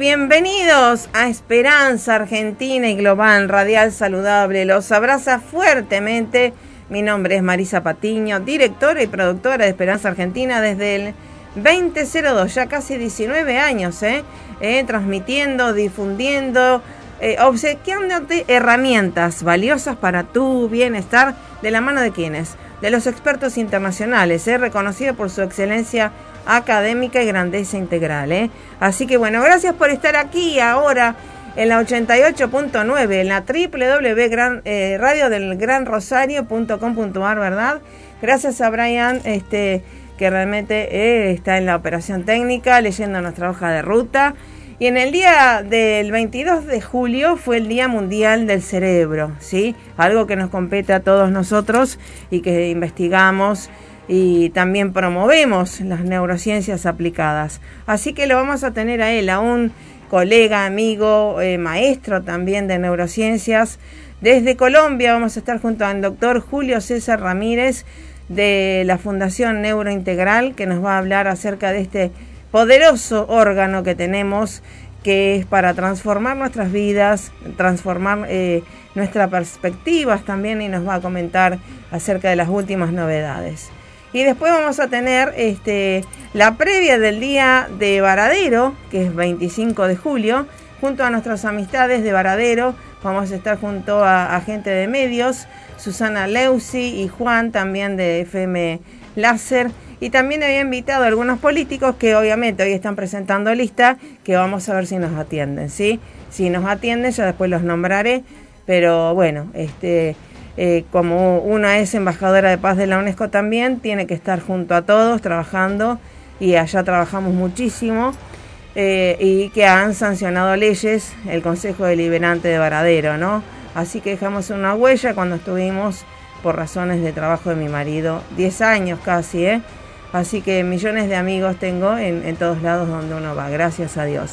bienvenidos a Esperanza Argentina y Global Radial Saludable. Los abraza fuertemente. Mi nombre es Marisa Patiño, directora y productora de Esperanza Argentina desde el 2002, ya casi 19 años, transmitiendo, difundiendo, obsequiándote herramientas valiosas para tu bienestar de la mano de quienes, de los expertos internacionales, reconocidos por su excelencia académica y grandeza integral. Así que bueno, gracias por estar aquí ahora en la 88.9, en la www.radiodelgranrosario.com.ar, ¿verdad? Gracias a Brian, que realmente está en la operación técnica, leyendo nuestra hoja de ruta. Y en el día del 22 de julio fue el Día Mundial del Cerebro, ¿sí? Algo que nos compete a todos nosotros y que investigamos y también promovemos las neurociencias aplicadas. Así que lo vamos a tener a él, a un colega, amigo, maestro también de neurociencias. Desde Colombia vamos a estar junto al doctor Julio César Ramírez de la Fundación Neurointegral, que nos va a hablar acerca de este poderoso órgano que tenemos, que es para transformar nuestras vidas, transformar nuestras perspectivas también, y nos va a comentar acerca de las últimas novedades. Y después vamos a tener la previa del día de Baradero, que es 25 de julio, junto a nuestras amistades de Baradero. Vamos a estar junto a gente de medios, Susana Leuci y Juan, también de FM Láser. Y también había invitado a algunos políticos que obviamente hoy están presentando lista, que vamos a ver si nos atienden, ¿sí? Si nos atienden, yo después los nombraré, pero bueno, como una es embajadora de paz de la UNESCO también, tiene que estar junto a todos trabajando, y allá trabajamos muchísimo, y que han sancionado leyes el Consejo Deliberante de Baradero, ¿no? Así que dejamos una huella cuando estuvimos, por razones de trabajo de mi marido, 10 años casi, Así que millones de amigos tengo en todos lados donde uno va, gracias a Dios.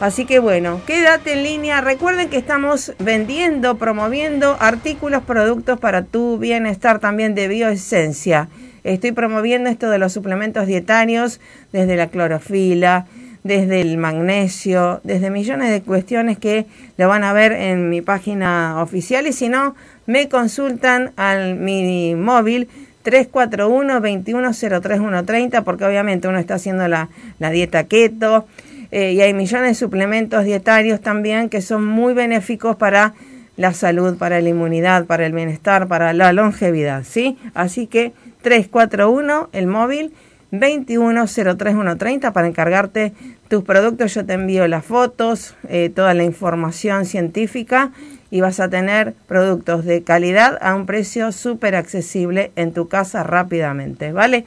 Así que bueno, quédate en línea. Recuerden que estamos vendiendo, promoviendo artículos, productos para tu bienestar también de bioesencia. Estoy promoviendo esto de los suplementos dietarios, desde la clorofila, desde el magnesio, desde millones de cuestiones que lo van a ver en mi página oficial, y si no, me consultan al mi móvil 341-2103-130, porque obviamente uno está haciendo la dieta keto, y hay millones de suplementos dietarios también que son muy benéficos para la salud, para la inmunidad, para el bienestar, para la longevidad, ¿sí? Así que 341, el móvil, 2103-130, para encargarte tus productos. Yo te envío las fotos, toda la información científica, y vas a tener productos de calidad a un precio súper accesible en tu casa rápidamente, ¿vale?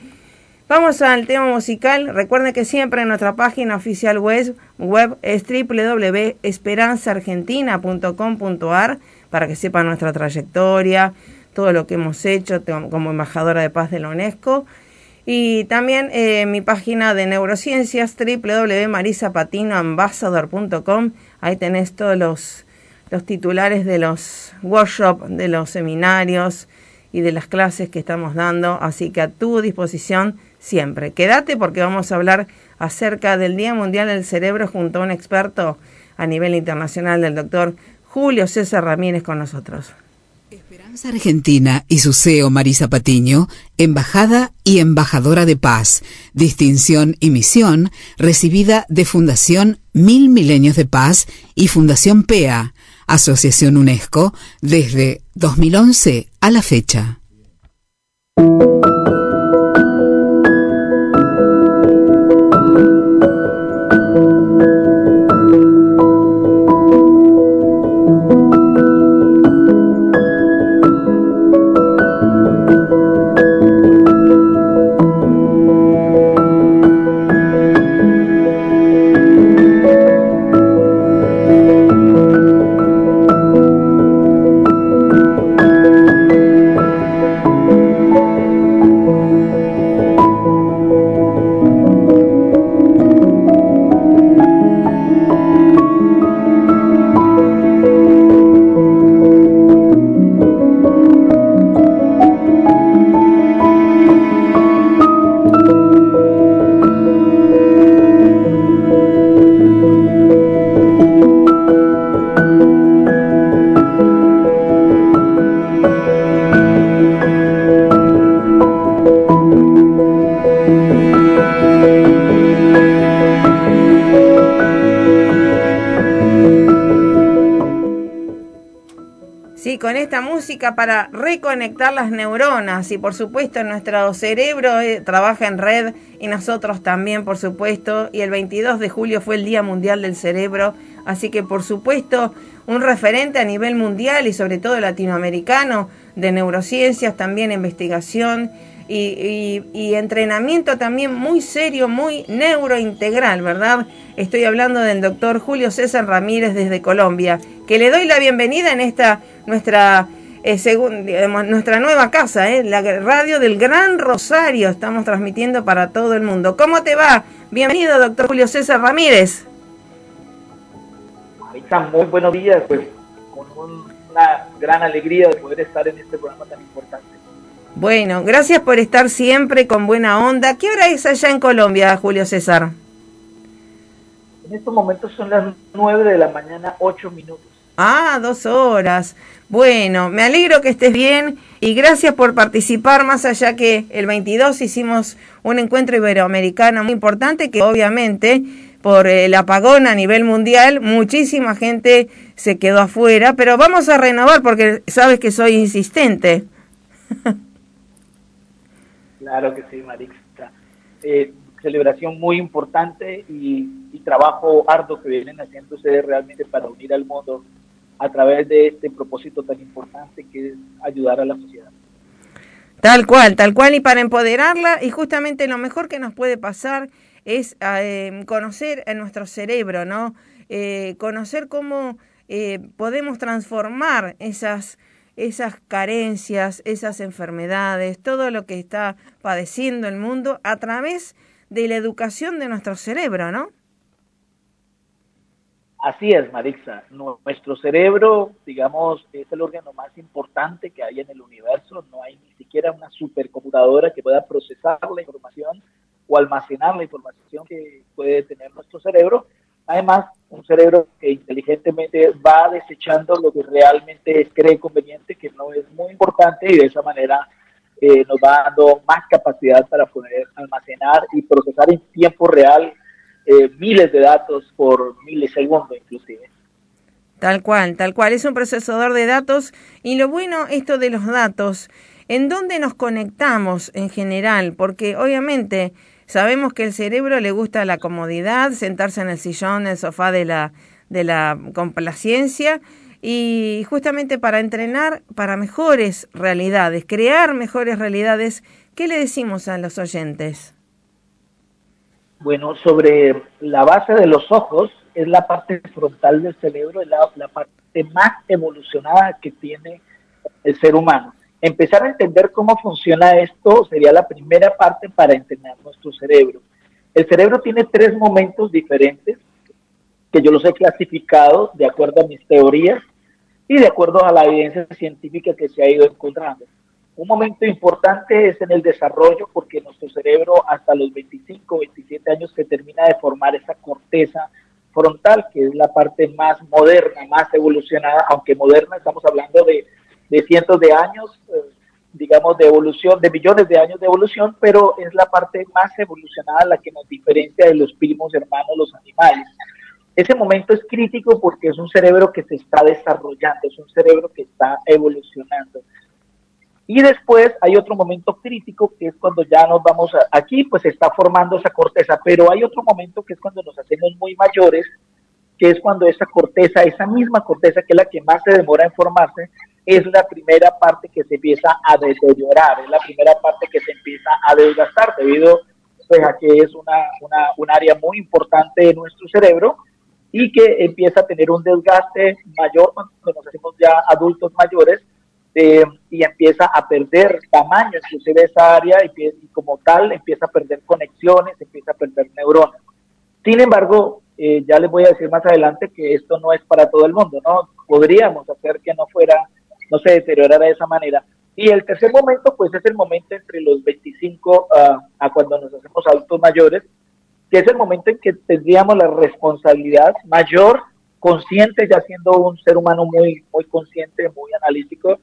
Vamos al tema musical. Recuerden que siempre en nuestra página oficial web es www.esperanzaargentina.com.ar, para que sepan nuestra trayectoria, todo lo que hemos hecho como embajadora de paz de la UNESCO. Y también mi página de neurociencias, www.marisapatinoambassador.com. Ahí tenés todos los titulares de los workshops, de los seminarios y de las clases que estamos dando. Así que a tu disposición siempre. Quédate, porque vamos a hablar acerca del Día Mundial del Cerebro junto a un experto a nivel internacional, del doctor Julio César Ramírez, con nosotros. Esperanza Argentina y su CEO Marisa Patiño, embajada y embajadora de paz, distinción y misión recibida de Fundación Mil Milenios de Paz y Fundación PEA, Asociación UNESCO, desde 2011 a la fecha. con esta música para reconectar las neuronas y por supuesto nuestro cerebro trabaja en red y nosotros también por supuesto, y el 22 de julio fue el Día Mundial del Cerebro, así que por supuesto un referente a nivel mundial y sobre todo latinoamericano de neurociencias, también investigación y entrenamiento también muy serio, muy neurointegral, ¿verdad? Estoy hablando del doctor Julio César Ramírez desde Colombia, que le doy la bienvenida en esta nuestra nueva casa, la radio del Gran Rosario. Estamos transmitiendo para todo el mundo. ¿Cómo te va? Bienvenido, doctor Julio César Ramírez. Marisa, muy buenos días, pues con una gran alegría de poder estar en este programa tan importante. Bueno, gracias por estar siempre con buena onda. ¿Qué hora es allá en Colombia, Julio César? En estos momentos son las 9 de la mañana, 8 minutos. Ah, 2 horas. Bueno, me alegro que estés bien y gracias por participar, más allá que el 22 hicimos un encuentro iberoamericano muy importante que obviamente por el apagón a nivel mundial muchísima gente se quedó afuera, pero vamos a renovar porque sabes que soy insistente. Claro que sí, Marisa. Celebración muy importante y trabajo arduo que vienen haciendo ustedes realmente para unir al mundo a través de este propósito tan importante que es ayudar a la sociedad. Tal cual, y para empoderarla, y justamente lo mejor que nos puede pasar es conocer a nuestro cerebro, ¿no? Conocer cómo podemos transformar esas carencias, esas enfermedades, todo lo que está padeciendo el mundo a través de la educación de nuestro cerebro, ¿no? Así es, Marisa. Nuestro cerebro, digamos, es el órgano más importante que hay en el universo. No hay ni siquiera una supercomputadora que pueda procesar la información o almacenar la información que puede tener nuestro cerebro. Además, un cerebro que inteligentemente va desechando lo que realmente cree conveniente, que no es muy importante, y de esa manera nos va dando más capacidad para poder almacenar y procesar en tiempo real miles de datos por milisegundos inclusive. Tal cual, es un procesador de datos. Y lo bueno esto de los datos, ¿en dónde nos conectamos en general? Porque obviamente sabemos que el cerebro le gusta la comodidad, sentarse en el sillón, en el sofá de la complacencia, y justamente para entrenar para mejores realidades, crear mejores realidades, ¿qué le decimos a los oyentes? Bueno, sobre la base de los ojos, es la parte frontal del cerebro, es la parte más evolucionada que tiene el ser humano. Empezar a entender cómo funciona esto sería la primera parte para entrenar nuestro cerebro. El cerebro tiene 3 momentos diferentes que yo los he clasificado de acuerdo a mis teorías y de acuerdo a la evidencia científica que se ha ido encontrando. Un momento importante es en el desarrollo, porque nuestro cerebro hasta los 25, 27 años se termina de formar esa corteza frontal, que es la parte más moderna, más evolucionada, aunque moderna estamos hablando de cientos de años, digamos, de evolución, de millones de años de evolución, pero es la parte más evolucionada, la que nos diferencia de los primos hermanos, los animales. Ese momento es crítico porque es un cerebro que se está desarrollando, es un cerebro que está evolucionando. Y después hay otro momento crítico, que es cuando ya nos vamos, aquí pues se está formando esa corteza, pero hay otro momento que es cuando nos hacemos muy mayores, que es cuando esa corteza, esa misma corteza, que es la que más se demora en formarse, es la primera parte que se empieza a deteriorar, es la primera parte que se empieza a desgastar, debido pues, a que es un área muy importante de nuestro cerebro y que empieza a tener un desgaste mayor cuando nos hacemos ya adultos mayores y empieza a perder tamaño, inclusive esa área, y como tal empieza a perder conexiones, empieza a perder neuronas. Sin embargo, ya les voy a decir más adelante que esto no es para todo el mundo, ¿no? Podríamos hacer que no fuera, no se deteriorara de esa manera. Y el tercer momento, pues es el momento entre los 25 a cuando nos hacemos adultos mayores, que es el momento en que tendríamos la responsabilidad mayor, consciente, ya siendo un ser humano muy, muy consciente, muy analítico,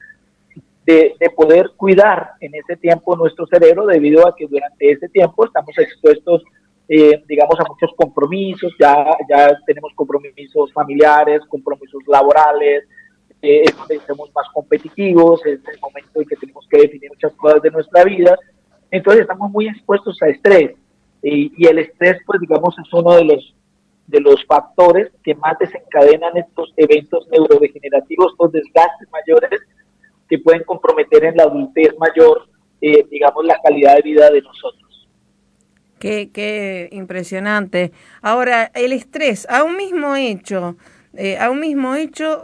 de poder cuidar en ese tiempo nuestro cerebro, debido a que durante ese tiempo estamos expuestos, digamos, a muchos compromisos, ya tenemos compromisos familiares, compromisos laborales, estemos más competitivos, es el momento en que tenemos que definir muchas cosas de nuestra vida, entonces estamos muy expuestos a estrés, y el estrés, pues digamos, es uno de los factores que más desencadenan estos eventos neurodegenerativos, estos desgastes mayores que pueden comprometer en la adultez mayor, digamos, la calidad de vida de nosotros. Qué impresionante. Ahora, el estrés, a un mismo hecho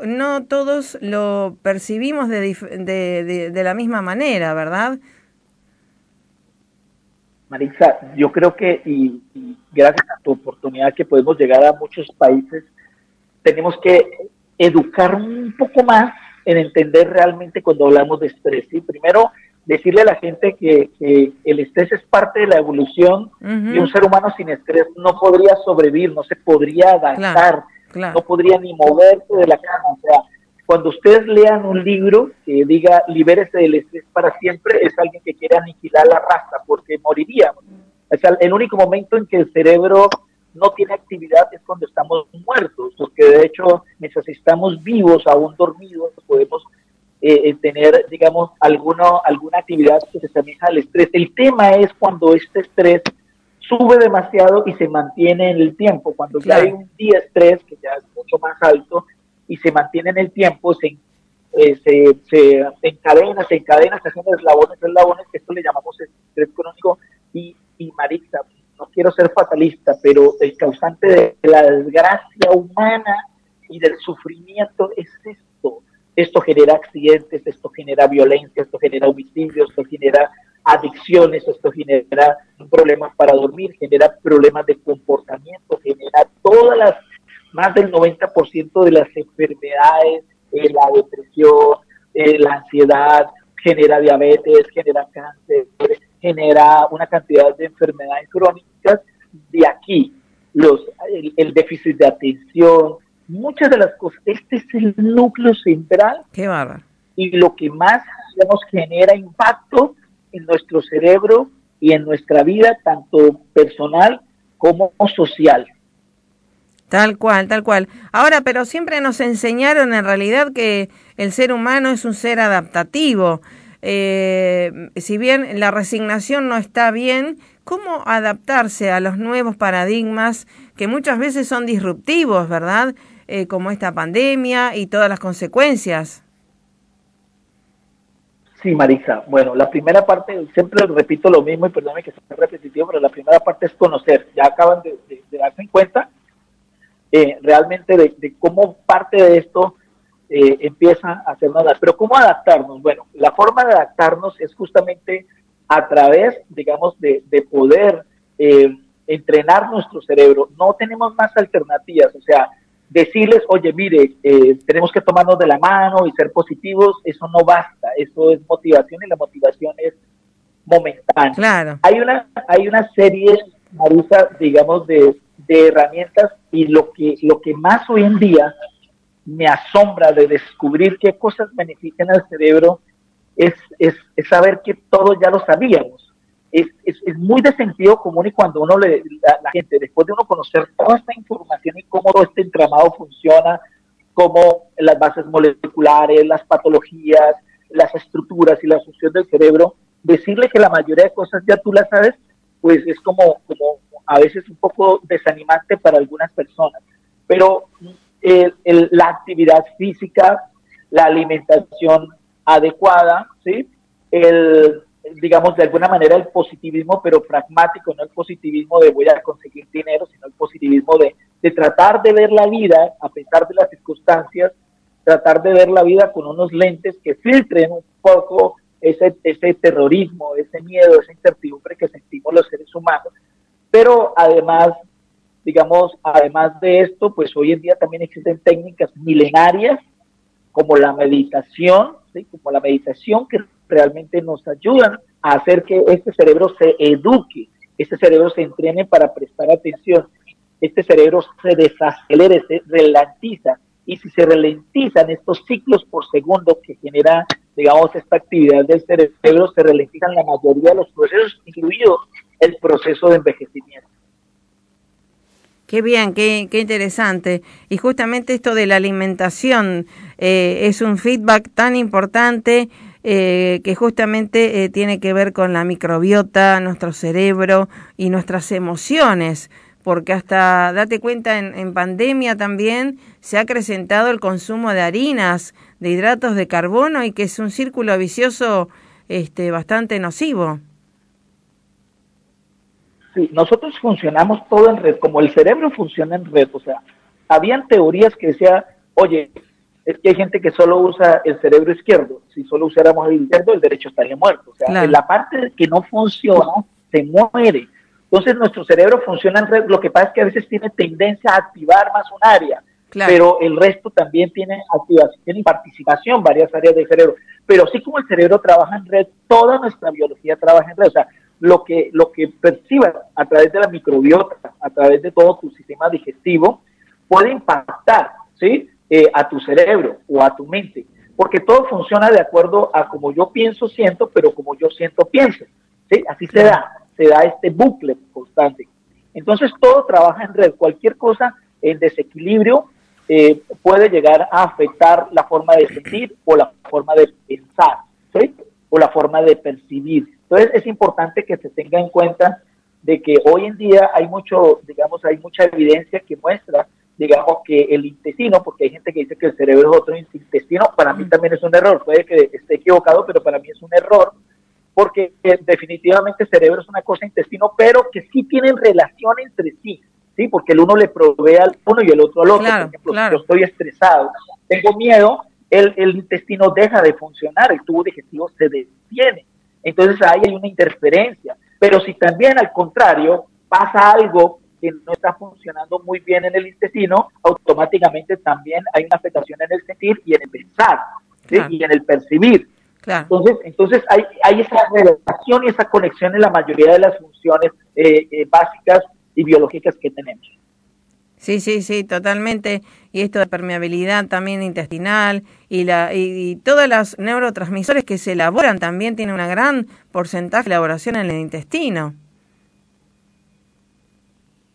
no todos lo percibimos de la misma manera, ¿verdad? Marisa, yo creo que, y gracias a tu oportunidad que podemos llegar a muchos países, tenemos que educar un poco más en entender realmente cuando hablamos de estrés. Y primero, decirle a la gente que el estrés es parte de la evolución, y un ser humano sin estrés no podría sobrevivir, no se podría adaptar, claro. No podría ni moverse de la cama. O sea, cuando ustedes lean un libro que diga libérese del estrés para siempre, es alguien que quiere aniquilar la raza porque moriría. O sea, el único momento en que el cerebro no tiene actividad es cuando estamos muertos, porque de hecho, mientras estamos vivos, aún dormidos, podemos tener, digamos, alguna actividad que se asemeja al estrés. El tema es cuando este estrés sube demasiado y se mantiene en el tiempo, cuando claro. Ya hay un día estrés que ya es mucho más alto, y se mantiene en el tiempo, se encadena, se hacen eslabones, que esto le llamamos estrés crónico. Y Marisa, no quiero ser fatalista, pero el causante de la desgracia humana y del sufrimiento es esto. Esto genera accidentes, esto genera violencia, esto genera homicidios, esto genera adicciones, esto genera problemas para dormir, genera problemas de comportamiento, genera todas las más del 90% de las enfermedades, la depresión, la ansiedad, genera diabetes, genera cáncer, genera una cantidad de enfermedades crónicas. De aquí, el déficit de atención, muchas de las cosas. Este es el núcleo central. Qué bárbaro. Y lo que más, digamos, genera impacto en nuestro cerebro y en nuestra vida, tanto personal como social. Tal cual. Ahora, pero siempre nos enseñaron en realidad que el ser humano es un ser adaptativo. Si bien la resignación no está bien, ¿cómo adaptarse a los nuevos paradigmas que muchas veces son disruptivos, verdad? Como esta pandemia y todas las consecuencias. Sí, Marisa. Bueno, la primera parte, siempre repito lo mismo y perdóname que sea repetitivo, pero la primera parte es conocer. Ya acaban de darse cuenta realmente de cómo parte de esto empieza a hacernos daño. Pero ¿cómo adaptarnos? Bueno, la forma de adaptarnos es justamente a través, digamos, de poder entrenar nuestro cerebro. No tenemos más alternativas. O sea, decirles, oye, mire, tenemos que tomarnos de la mano y ser positivos, eso no basta. Eso es motivación y la motivación es momentánea. Claro. Hay una serie, Marisa, digamos, de herramientas, y lo que más hoy en día me asombra de descubrir qué cosas benefician al cerebro es saber que todos ya lo sabíamos. Es muy de sentido común, y cuando uno la gente, después de uno conocer toda esta información y cómo todo este entramado funciona, cómo las bases moleculares, las patologías, las estructuras y la función del cerebro, decirle que la mayoría de cosas ya tú las sabes, pues es como a veces un poco desanimante para algunas personas. Pero la actividad física, la alimentación adecuada, ¿sí? Digamos, de alguna manera el positivismo, pero pragmático, no el positivismo de voy a conseguir dinero, sino el positivismo de tratar de ver la vida, a pesar de las circunstancias, tratar de ver la vida con unos lentes que filtren un poco ese terrorismo, ese miedo, esa incertidumbre que sentimos los seres humanos. Pero además, digamos, además de esto, pues hoy en día también existen técnicas milenarias como la meditación, ¿sí? Como la meditación, que realmente nos ayudan a hacer que este cerebro se eduque, este cerebro se entrene para prestar atención, este cerebro se desacelere, se ralentiza, y si se ralentizan estos ciclos por segundo que genera, digamos, esta actividad del cerebro, se ralentizan la mayoría de los procesos, incluido el proceso de envejecimiento. Qué bien, qué interesante. Y justamente esto de la alimentación, es un feedback tan importante que justamente tiene que ver con la microbiota, nuestro cerebro y nuestras emociones, porque hasta, date cuenta, en pandemia también se ha acrecentado el consumo de harinas, de hidratos de carbono, y que es un círculo vicioso bastante nocivo. Sí, nosotros funcionamos todo en red, como el cerebro funciona en red. O sea, habían teorías que decían, oye, es que hay gente que solo usa el cerebro izquierdo, si solo usáramos el izquierdo, el derecho estaría muerto. O sea, claro, en la parte que no funciona, se muere. Entonces nuestro cerebro funciona en red, lo que pasa es que a veces tiene tendencia a activar más un área, claro, pero el resto también tiene activación y participación, varias áreas del cerebro. Pero así como el cerebro trabaja en red, toda nuestra biología trabaja en red. O sea, lo que percibas a través de la microbiota, a través de todo tu sistema digestivo, puede impactar, ¿sí?, a tu cerebro o a tu mente, porque todo funciona de acuerdo a como yo pienso, siento, pero como yo siento, pienso, ¿sí? Así se da. Se da este bucle constante. Entonces todo trabaja en red. Cualquier cosa en desequilibrio puede llegar a afectar la forma de sentir o la forma de pensar, ¿sí?, o la forma de percibir. Entonces es importante que se tenga en cuenta de que hoy en día hay mucho, digamos, hay mucha evidencia que muestra, digamos, que el intestino, porque hay gente que dice que el cerebro es otro intestino, para mí también es un error, puede que esté equivocado, pero para mí es un error, porque definitivamente cerebro es una cosa, intestino, pero que sí tienen relación entre sí, ¿sí? Porque el uno le provee al uno y el otro al otro. Claro, por ejemplo, claro, si yo estoy estresado, tengo miedo, el intestino deja de funcionar, el tubo digestivo se detiene. Entonces ahí hay una interferencia. Pero si también al contrario pasa algo que no está funcionando muy bien en el intestino, automáticamente también hay una afectación en el sentir y en el pensar, ¿sí?, claro, y en el percibir. Claro. Entonces hay esa relación y esa conexión en la mayoría de las funciones básicas y biológicas que tenemos. Sí, totalmente. Y esto de permeabilidad también intestinal y todas las neurotransmisores que se elaboran también tienen un gran porcentaje de elaboración en el intestino.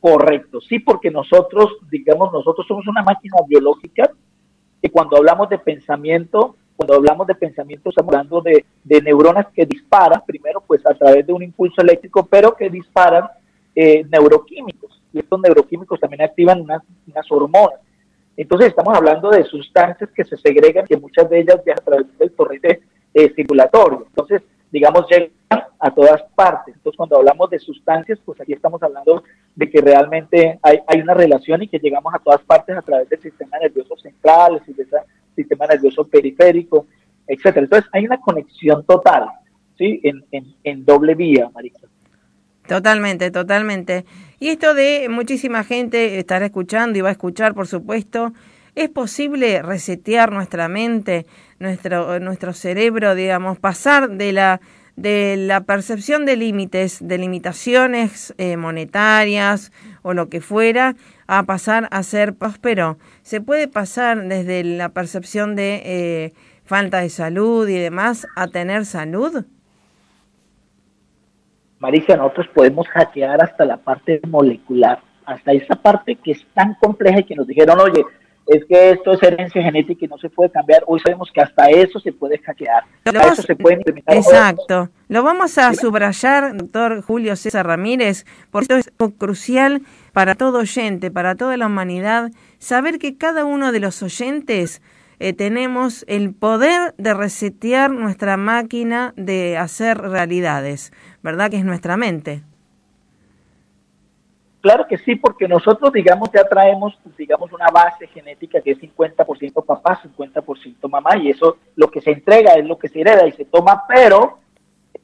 Correcto, sí, porque nosotros, digamos, nosotros somos una máquina biológica que cuando hablamos de pensamiento... Cuando hablamos de pensamiento estamos hablando de neuronas que disparan, primero pues a través de un impulso eléctrico, pero que disparan neuroquímicos. Y estos neuroquímicos también activan unas hormonas. Entonces estamos hablando de sustancias que se segregan, que muchas de ellas viajan a través del torrente circulatorio. Entonces, digamos, llegan a todas partes. Entonces cuando hablamos de sustancias, pues aquí estamos hablando de que realmente hay una relación y que llegamos a todas partes a través del sistema nervioso central, sistema nervioso periférico, etcétera. Entonces hay una conexión total, ¿sí?, en doble vía, Marisa. Totalmente. Y esto de muchísima gente estará escuchando y va a escuchar, por supuesto, ¿es posible resetear nuestra mente, nuestro cerebro, digamos, pasar de la percepción de límites, de limitaciones monetarias o lo que fuera, a pasar a ser próspero? ¿Se puede pasar desde la percepción de falta de salud y demás a tener salud? Marisa, nosotros podemos hackear hasta la parte molecular, hasta esa parte que es tan compleja y que nos dijeron, oye, es que esto es herencia genética y no se puede cambiar. Hoy sabemos que hasta eso se puede hackear. Eso se puede implementar. Exacto. Lo vamos a subrayar, doctor Julio César Ramírez, porque esto es crucial para todo oyente, para toda la humanidad, saber que cada uno de los oyentes tenemos el poder de resetear nuestra máquina de hacer realidades, ¿verdad? Que es nuestra mente. Claro que sí, porque nosotros, digamos, ya traemos, digamos, una base genética que es 50% papá, 50% mamá, y eso, lo que se entrega es lo que se hereda y se toma, pero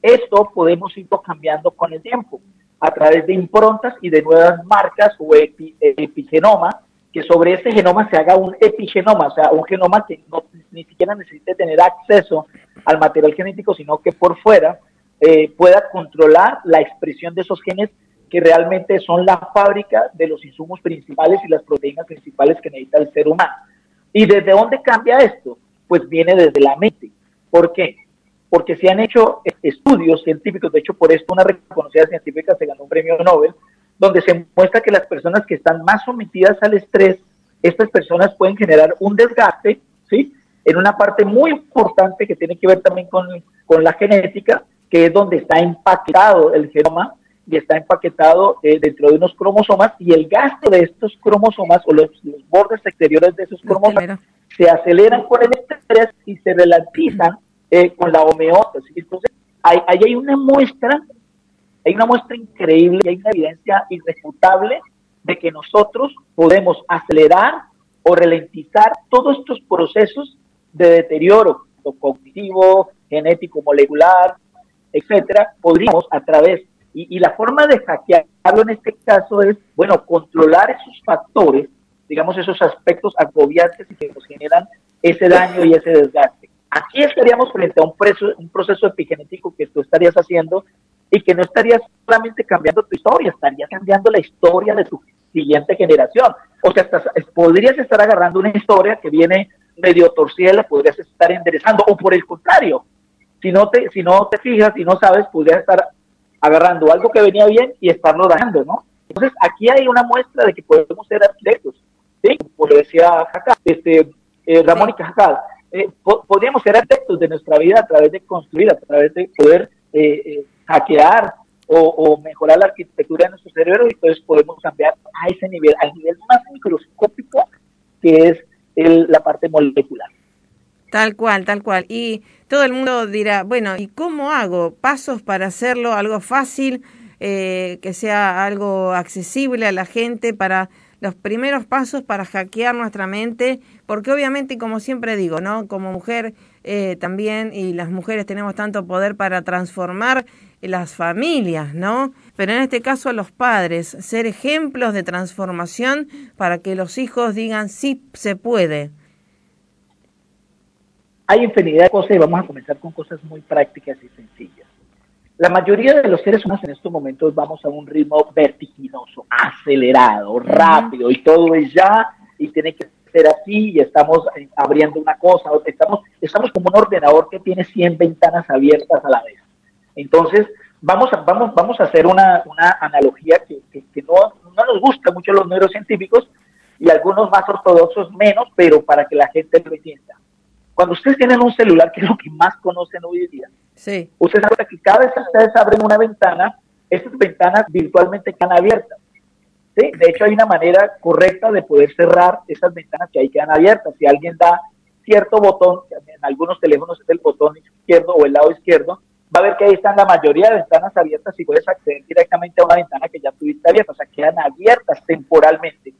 esto podemos irlo cambiando con el tiempo, a través de improntas y de nuevas marcas o epigenoma, que sobre ese genoma se haga un epigenoma, o sea, un genoma que no, ni siquiera necesite tener acceso al material genético, sino que por fuera pueda controlar la expresión de esos genes que realmente son la fábrica de los insumos principales y las proteínas principales que necesita el ser humano. ¿Y desde dónde cambia esto? Pues viene desde la mente. ¿Por qué? Porque se han hecho estudios científicos, de hecho por esto una reconocida científica se ganó un premio Nobel, donde se muestra que las personas que están más sometidas al estrés, estas personas pueden generar un desgaste, ¿sí?, en una parte muy importante que tiene que ver también con la genética, que es donde está empaquetado el genoma y está empaquetado dentro de unos cromosomas, y el gasto de estos cromosomas o los bordes exteriores de esos cromosomas se aceleran con el estrés y se relativizan con la homeostasis. Entonces, hay una muestra increíble, hay una evidencia irrefutable de que nosotros podemos acelerar o ralentizar todos estos procesos de deterioro cognitivo, genético, molecular, etcétera. Podríamos a través, y la forma de hackearlo en este caso es, bueno, controlar esos factores, digamos esos aspectos agobiantes que nos generan ese daño y ese desgaste. Aquí estaríamos frente a un proceso epigenético que tú estarías haciendo, y que no estarías solamente cambiando tu historia, estarías cambiando la historia de tu siguiente generación. O sea, podrías estar agarrando una historia que viene medio torcida, la podrías estar enderezando, o por el contrario, si no te fijas y no sabes, podrías estar agarrando algo que venía bien y estarlo dañando, ¿no? Entonces, aquí hay una muestra de que podemos ser arquitectos, ¿sí? Como lo decía Ramón y Cajal, podríamos ser arquitectos de nuestra vida a través de construir, a través de poder hackear o mejorar la arquitectura de nuestro cerebro, y entonces podemos cambiar a ese nivel, al nivel más microscópico, que es la parte molecular. Tal cual, tal cual. Y todo el mundo dirá, bueno, ¿y cómo hago? Pasos para hacerlo, algo fácil, que sea algo accesible a la gente, para los primeros pasos para hackear nuestra mente, porque obviamente, como siempre digo, ¿no? Como mujer también, y las mujeres tenemos tanto poder para transformar las familias, ¿no? Pero en este caso los padres, ser ejemplos de transformación para que los hijos digan, sí, se puede. Hay infinidad de cosas, y vamos a comenzar con cosas muy prácticas y sencillas. La mayoría de los seres humanos en estos momentos vamos a un ritmo vertiginoso, acelerado, rápido, y todo es ya, y tiene que ser así, y estamos abriendo una cosa, estamos como un ordenador que tiene 100 ventanas abiertas a la vez. Entonces, vamos a hacer una analogía que no nos gusta mucho a los neurocientíficos, y algunos más ortodoxos menos, pero para que la gente lo entienda. Cuando ustedes tienen un celular, que es lo que más conocen hoy en día, sí, ustedes saben que cada vez que ustedes abren una ventana, esas ventanas virtualmente quedan abiertas, ¿sí? De hecho, hay una manera correcta de poder cerrar esas ventanas que ahí quedan abiertas. Si alguien da cierto botón, en algunos teléfonos es el botón izquierdo o el lado izquierdo, va a ver que ahí están la mayoría de ventanas abiertas y puedes acceder directamente a una ventana que ya tuviste abierta, o sea, quedan abiertas temporalmente.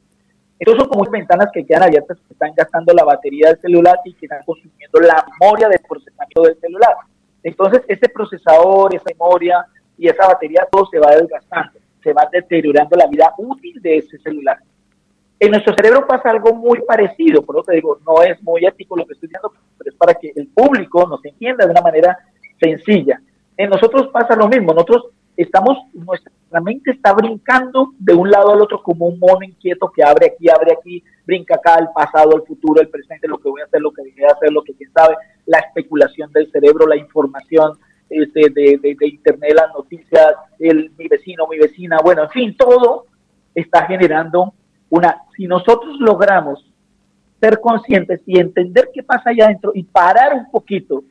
Entonces son como ventanas que quedan abiertas, que están gastando la batería del celular y que están consumiendo la memoria del procesamiento del celular. Entonces ese procesador, esa memoria y esa batería, todo se va desgastando, se va deteriorando la vida útil de ese celular. En nuestro cerebro pasa algo muy parecido, por eso te digo, no es muy ético lo que estoy diciendo, pero es para que el público nos entienda de una manera sencilla. En nosotros pasa lo mismo, nosotros nuestra mente está brincando de un lado al otro como un mono inquieto que abre aquí, brinca acá, el pasado, el futuro, el presente, lo que voy a hacer, lo que dejé de hacer, lo que quién sabe, la especulación del cerebro, la información de internet, las noticias, mi vecino, mi vecina, bueno, en fin, todo está generando una... Si nosotros logramos ser conscientes y entender qué pasa allá adentro y parar un poquito,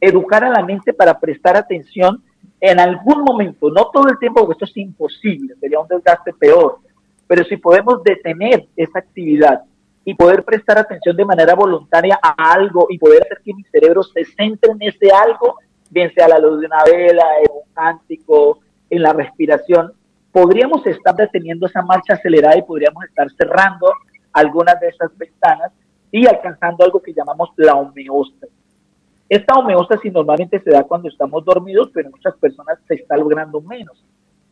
educar a la mente para prestar atención, en algún momento, no todo el tiempo, porque esto es imposible, sería un desgaste peor, pero si podemos detener esa actividad y poder prestar atención de manera voluntaria a algo y poder hacer que mi cerebro se centre en ese algo, bien sea la luz de una vela, en un cántico, en la respiración, podríamos estar deteniendo esa marcha acelerada y podríamos estar cerrando algunas de esas ventanas y alcanzando algo que llamamos la homeostasis. Esta homeostasis normalmente se da cuando estamos dormidos, pero en muchas personas se está logrando menos.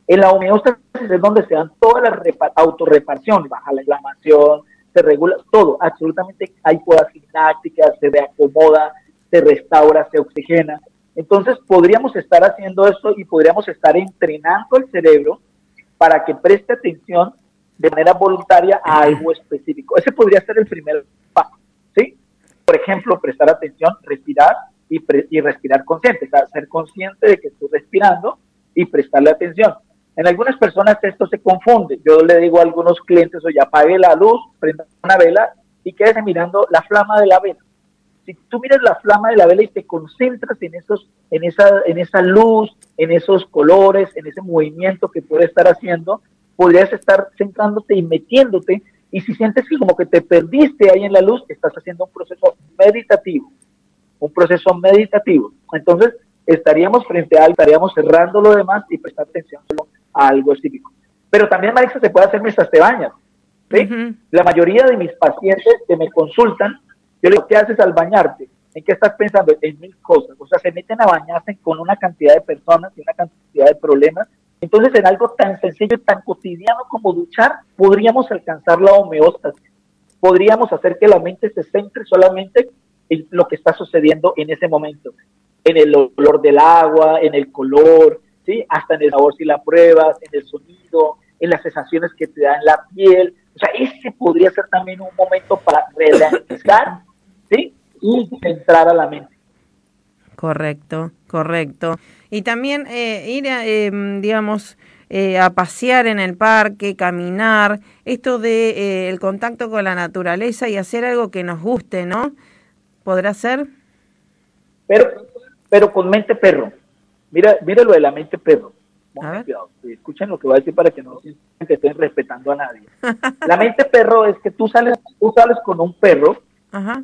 En la homeostasis es donde se dan todas las autorreparaciones, baja la inflamación, se regula todo, absolutamente hay podas sinápticas, se reacomoda, se restaura, se oxigena. Entonces podríamos estar haciendo esto y podríamos estar entrenando el cerebro para que preste atención de manera voluntaria a algo específico. Ese podría ser el primer paso, ¿sí? Por ejemplo, prestar atención, respirar y respirar consciente, o sea, ser consciente de que estoy respirando y prestarle atención. En algunas personas esto se confunde. Yo le digo a algunos clientes, oye, apague la luz, prenda una vela y quédese mirando la flama de la vela. si tú miras la flama de la vela y te concentras en esa luz, en esos colores, en ese movimiento que puede estar haciendo, podrías estar sentándote y metiéndote, y si sientes que como que te perdiste ahí en la luz, estás haciendo un proceso meditativo. Entonces estaríamos frente a algo, estaríamos cerrando lo demás y prestar atención solo a algo específico. Pero también, Marisa, se puede hacer nuestras tebañas, ¿sí? Uh-huh. La mayoría de mis pacientes que me consultan, yo les digo, ¿qué haces al bañarte? ¿En qué estás pensando? En mil cosas. O sea, se meten a bañarse con una cantidad de personas y una cantidad de problemas. Entonces, en algo tan sencillo, tan cotidiano como duchar, podríamos alcanzar la homeostasis. Podríamos hacer que la mente se centre solamente en lo que está sucediendo en ese momento. En el olor del agua, en el color, ¿sí? Hasta en el sabor si la pruebas, en el sonido, en las sensaciones que te da en la piel. O sea, ese podría ser también un momento para relajar, ¿sí? Y centrar a la mente. Correcto, correcto. Y también ir a, a pasear en el parque, caminar, esto de el contacto con la naturaleza y hacer algo que nos guste, ¿no? ¿Podrá ser? Pero con mente perro. Mira lo de la mente perro. Escuchen lo que voy a decir para que no sientan que estén respetando a nadie. La mente perro es que tú sales con un perro. Ajá.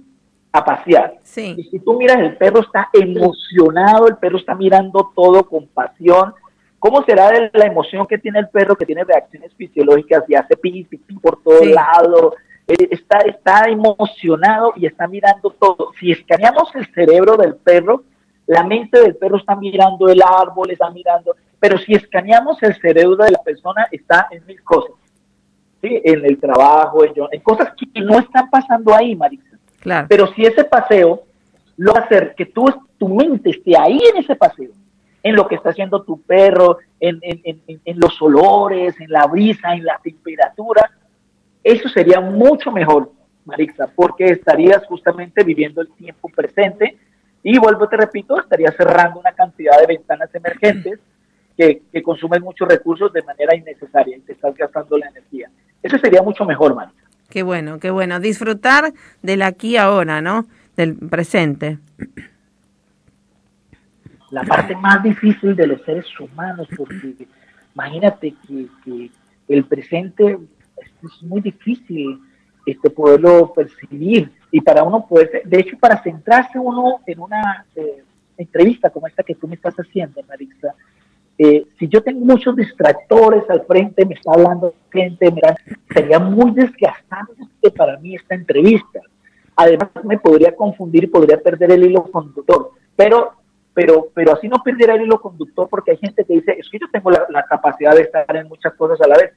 A pasear. Sí. Y si tú miras, el perro está emocionado, el perro está mirando todo con pasión. ¿Cómo será de la emoción que tiene el perro, que tiene reacciones fisiológicas y hace pipí por todo lado? Está emocionado y está mirando todo. Si escaneamos el cerebro del perro, la mente del perro está mirando el árbol, está mirando. Pero si escaneamos el cerebro de la persona, está en mil cosas. ¿Sí? En el trabajo, en cosas que no están pasando ahí, Marisa. Claro. Pero si ese paseo lo va a hacer que tu mente esté ahí en ese paseo, en lo que está haciendo tu perro, en los olores, en la brisa, en la temperatura, eso sería mucho mejor, Marisa, porque estarías justamente viviendo el tiempo presente y, vuelvo, te repito, estarías cerrando una cantidad de ventanas emergentes que consumen muchos recursos de manera innecesaria y te estás gastando la energía. Eso sería mucho mejor, Marisa. Qué bueno, qué bueno. Disfrutar del aquí ahora, ¿no? Del presente. La parte más difícil de los seres humanos, porque imagínate que el presente es muy difícil poderlo percibir. Y para uno poder, de hecho, para centrarse uno en una entrevista como esta que tú me estás haciendo, Marisa, si yo tengo muchos distractores al frente, me está hablando gente, sería muy desgastante para mí esta entrevista. Además, me podría confundir, podría perder el hilo conductor. Pero así no perdiera el hilo conductor, porque hay gente que dice, es que yo tengo la capacidad de estar en muchas cosas a la vez.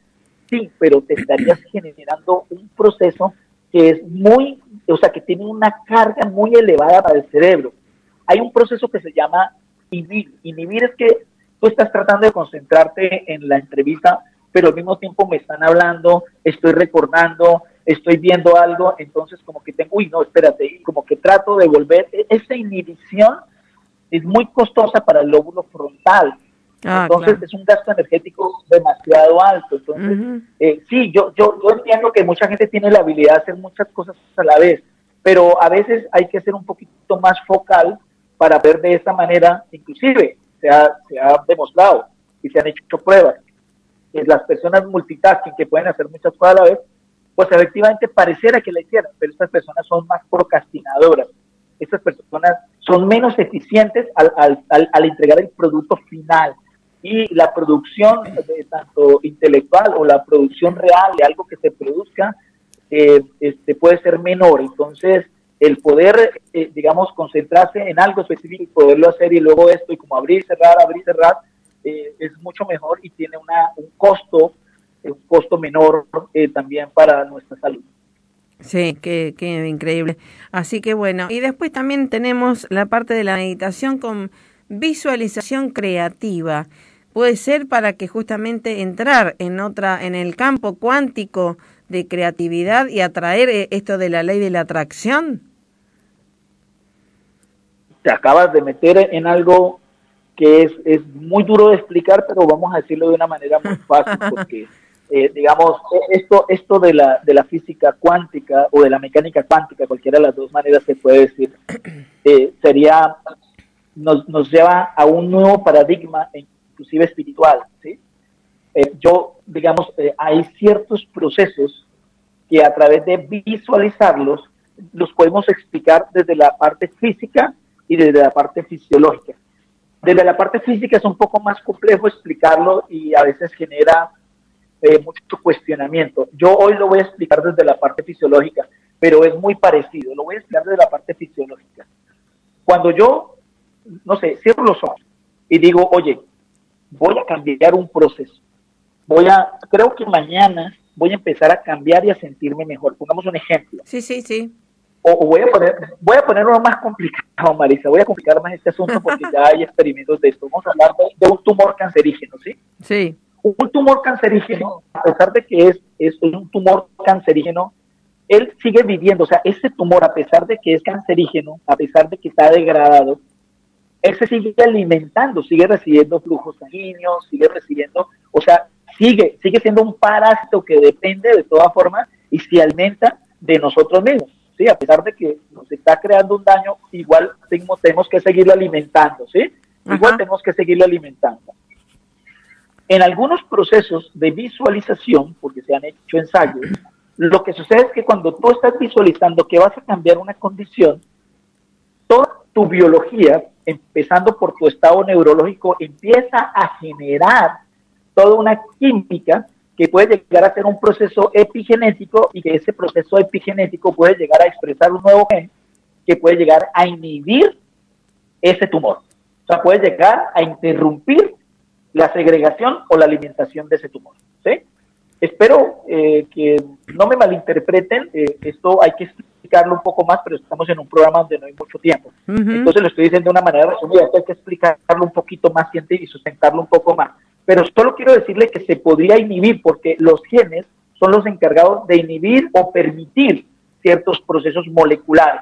Sí, pero te estarías generando un proceso que es que tiene una carga muy elevada para el cerebro. Hay un proceso que se llama inhibir. Inhibir es que tú estás tratando de concentrarte en la entrevista, pero al mismo tiempo me están hablando, estoy recordando, estoy viendo algo, entonces como que tengo, como que trato de volver. Esa inhibición es muy costosa para el lóbulo frontal. Entonces, claro, es un gasto energético demasiado alto. Entonces, uh-huh, yo entiendo que mucha gente tiene la habilidad de hacer muchas cosas a la vez, pero a veces hay que ser un poquito más focal para ver de esta manera, inclusive. Se ha demostrado y se han hecho pruebas. Las personas multitasking que pueden hacer muchas cosas a la vez, pues efectivamente pareciera que la hicieran, pero estas personas son más procrastinadoras. Estas personas son menos eficientes al entregar el producto final. Y la producción, tanto intelectual o la producción real de algo que se produzca, puede ser menor. Entonces, el poder, concentrarse en algo específico y poderlo hacer, y luego esto, y como abrir y cerrar, es mucho mejor y tiene un costo menor también para nuestra salud. Sí, qué increíble. Así que bueno, y después también tenemos la parte de la meditación con visualización creativa. Puede ser para que justamente entrar en el campo cuántico de creatividad y atraer esto de la ley de la atracción. Te acabas de meter en algo que es muy duro de explicar, pero vamos a decirlo de una manera muy fácil, porque digamos, esto de la física cuántica o de la mecánica cuántica, cualquiera de las dos maneras se puede decir, nos lleva a un nuevo paradigma, inclusive espiritual, ¿sí? Hay ciertos procesos que a través de visualizarlos los podemos explicar desde la parte física y desde la parte fisiológica. Desde la parte física es un poco más complejo explicarlo y a veces genera mucho cuestionamiento. Yo hoy lo voy a explicar desde la parte fisiológica, pero es muy parecido. Lo voy a explicar desde la parte fisiológica. Cuando yo, no sé, cierro los ojos y digo, oye, voy a cambiar un proceso. Creo que mañana voy a empezar a cambiar y a sentirme mejor. Pongamos un ejemplo. Sí, sí, sí. O voy a poner uno más complicado, Marisa. Voy a complicar más este asunto porque ya hay experimentos de esto. Vamos a hablar de un tumor cancerígeno, ¿sí? Sí. Un tumor cancerígeno, a pesar de que es un tumor cancerígeno, él sigue viviendo. O sea, ese tumor, a pesar de que es cancerígeno, a pesar de que está degradado, él se sigue alimentando, sigue recibiendo flujos sanguíneos, sigue recibiendo... O sea, sigue siendo un parásito que depende de toda forma y se alimenta de nosotros mismos. ¿Sí? A pesar de que nos está creando un daño, igual tenemos que seguirlo alimentando, ¿sí? Ajá. Igual tenemos que seguirlo alimentando. En algunos procesos de visualización, porque se han hecho ensayos, lo que sucede es que cuando tú estás visualizando que vas a cambiar una condición, toda tu biología, empezando por tu estado neurológico, empieza a generar toda una química que puede llegar a ser un proceso epigenético y que ese proceso epigenético puede llegar a expresar un nuevo gen que puede llegar a inhibir ese tumor. O sea, puede llegar a interrumpir la segregación o la alimentación de ese tumor, ¿sí? Espero que no me malinterpreten, esto hay que explicarlo un poco más, pero estamos en un programa donde no hay mucho tiempo. Uh-huh. Entonces lo estoy diciendo de una manera resumida, hay que explicarlo un poquito más y sustentarlo un poco más. Pero solo quiero decirle que se podría inhibir porque los genes son los encargados de inhibir o permitir ciertos procesos moleculares.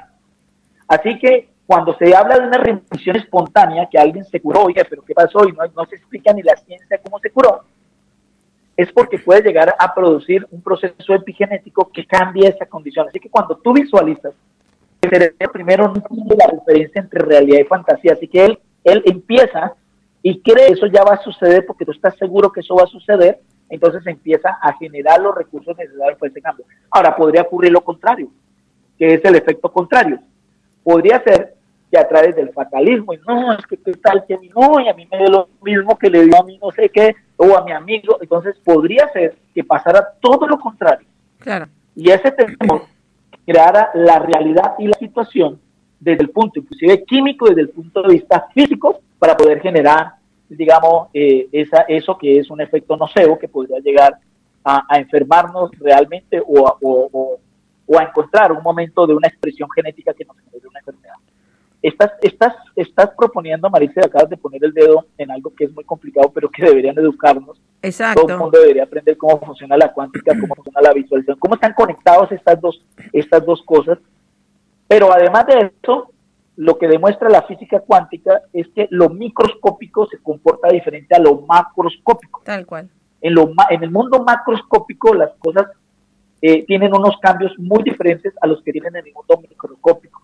Así que cuando se habla de una remisión espontánea, que alguien se curó, oiga, pero ¿qué pasó? Y no se explica ni la ciencia cómo se curó. Es porque puede llegar a producir un proceso epigenético que cambie esa condición. Así que cuando tú visualizas, el cerebro primero no tiene la diferencia entre realidad y fantasía. Así que él empieza... y cree que eso ya va a suceder porque tú estás seguro que eso va a suceder, entonces empieza a generar los recursos necesarios para ese cambio. Ahora, podría ocurrir lo contrario, que es el efecto contrario. Podría ser que a través del fatalismo, y no, es que qué tal que a mí no, y a mí me dio lo mismo que le dio a mí no sé qué, o a mi amigo, entonces podría ser que pasara todo lo contrario. Claro. Y ese temor creara la realidad y la situación desde el punto, inclusive químico, desde el punto de vista físico, para poder generar, digamos, eso que es un efecto nocebo que podría llegar a enfermarnos realmente o a encontrar un momento de una expresión genética que nos genere una enfermedad. Estás proponiendo, Marisa, acabas de poner el dedo en algo que es muy complicado, pero que deberían educarnos. Exacto. Todo el mundo debería aprender cómo funciona la cuántica, cómo funciona la visualización, cómo están conectados estas dos cosas. Pero además de eso, lo que demuestra la física cuántica es que lo microscópico se comporta diferente a lo macroscópico. Tal cual. En el mundo macroscópico las cosas tienen unos cambios muy diferentes a los que tienen en el mundo microscópico.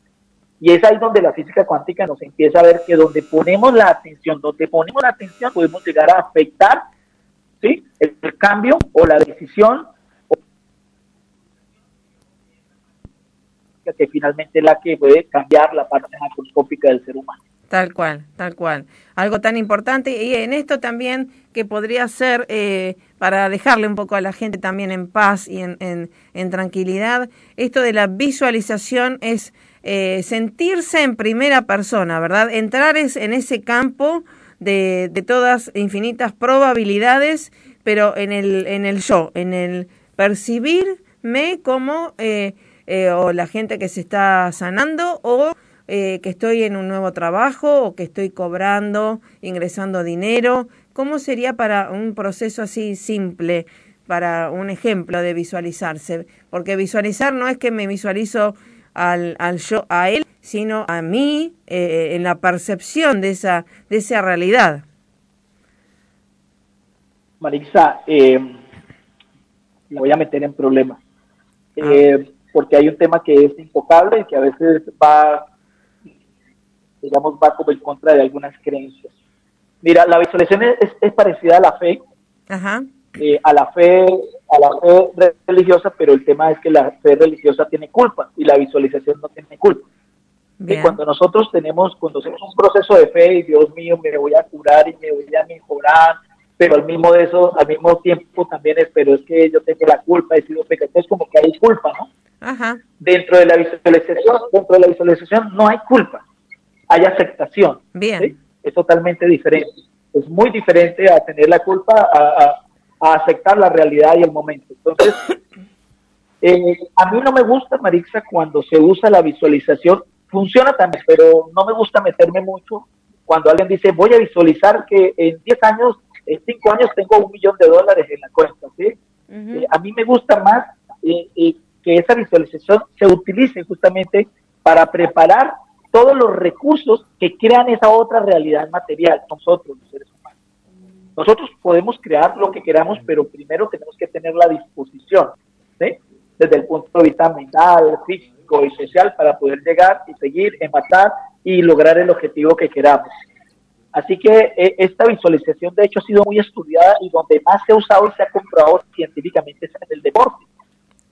Y es ahí donde la física cuántica nos empieza a ver que donde ponemos la atención podemos llegar a afectar, ¿sí?, el cambio o la decisión que finalmente es la que puede cambiar la parte macroscópica del ser humano. Tal cual, tal cual. Algo tan importante y en esto también que podría ser para dejarle un poco a la gente también en paz y en tranquilidad, esto de la visualización es sentirse en primera persona, ¿verdad? Entrar en ese campo de todas infinitas probabilidades, pero en el yo, en el percibirme como... o la gente que se está sanando, o que estoy en un nuevo trabajo, o que estoy cobrando, ingresando dinero. ¿Cómo sería para un proceso así simple, para un ejemplo de visualizarse? Porque visualizar no es que me visualizo al yo, a él, sino a mí, en la percepción de esa realidad. Marisa, me voy a meter en problemas. Porque hay un tema que es intocable y que a veces va, digamos, va como en contra de algunas creencias. Mira, la visualización es parecida a la fe. Ajá. A la fe religiosa, pero el tema es que la fe religiosa tiene culpa y la visualización no tiene culpa. Bien. Y cuando hacemos un proceso de fe y Dios mío, me voy a curar y me voy a mejorar, pero al mismo tiempo también es, pero es que yo tengo la culpa, he sido pecador, es como que hay culpa, ¿no? Ajá. Dentro de la visualización no hay culpa, hay aceptación. Bien. ¿Sí? Es totalmente diferente. Es muy diferente a tener la culpa, a aceptar la realidad y el momento. Entonces, a mí no me gusta, Marisa, cuando se usa la visualización. Funciona también, pero no me gusta meterme mucho cuando alguien dice, voy a visualizar que en 10 años, en 5 años tengo $1.000.000 en la cuenta, ¿sí? Uh-huh. A mí me gusta más que esa visualización se utilice justamente para preparar todos los recursos que crean esa otra realidad material, nosotros, los seres humanos. Nosotros podemos crear lo que queramos, pero primero tenemos que tener la disposición, ¿sí? Desde el punto de vista mental, físico y social, para poder llegar y seguir, empatar y lograr el objetivo que queramos. Así que esta visualización, de hecho, ha sido muy estudiada y donde más se ha usado y se ha comprobado científicamente es en el deporte.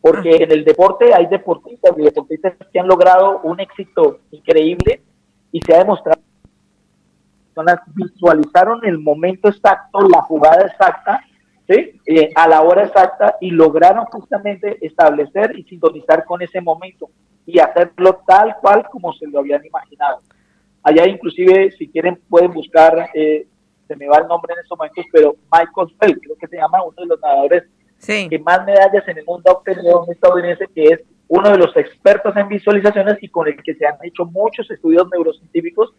Porque en el deporte hay deportistas y deportistas que han logrado un éxito increíble y se ha demostrado que las personas visualizaron el momento exacto, la jugada exacta, ¿sí? A la hora exacta, y lograron justamente establecer y sintonizar con ese momento y hacerlo tal cual como se lo habían imaginado. Allá inclusive, si quieren, pueden buscar, se me va el nombre en estos momentos, pero Michael Phelps, creo que se llama, uno de los nadadores que más medallas en el mundo ha obtenido, un estadounidense que es uno de los expertos en visualizaciones y con el que se han hecho muchos estudios neurocientíficos,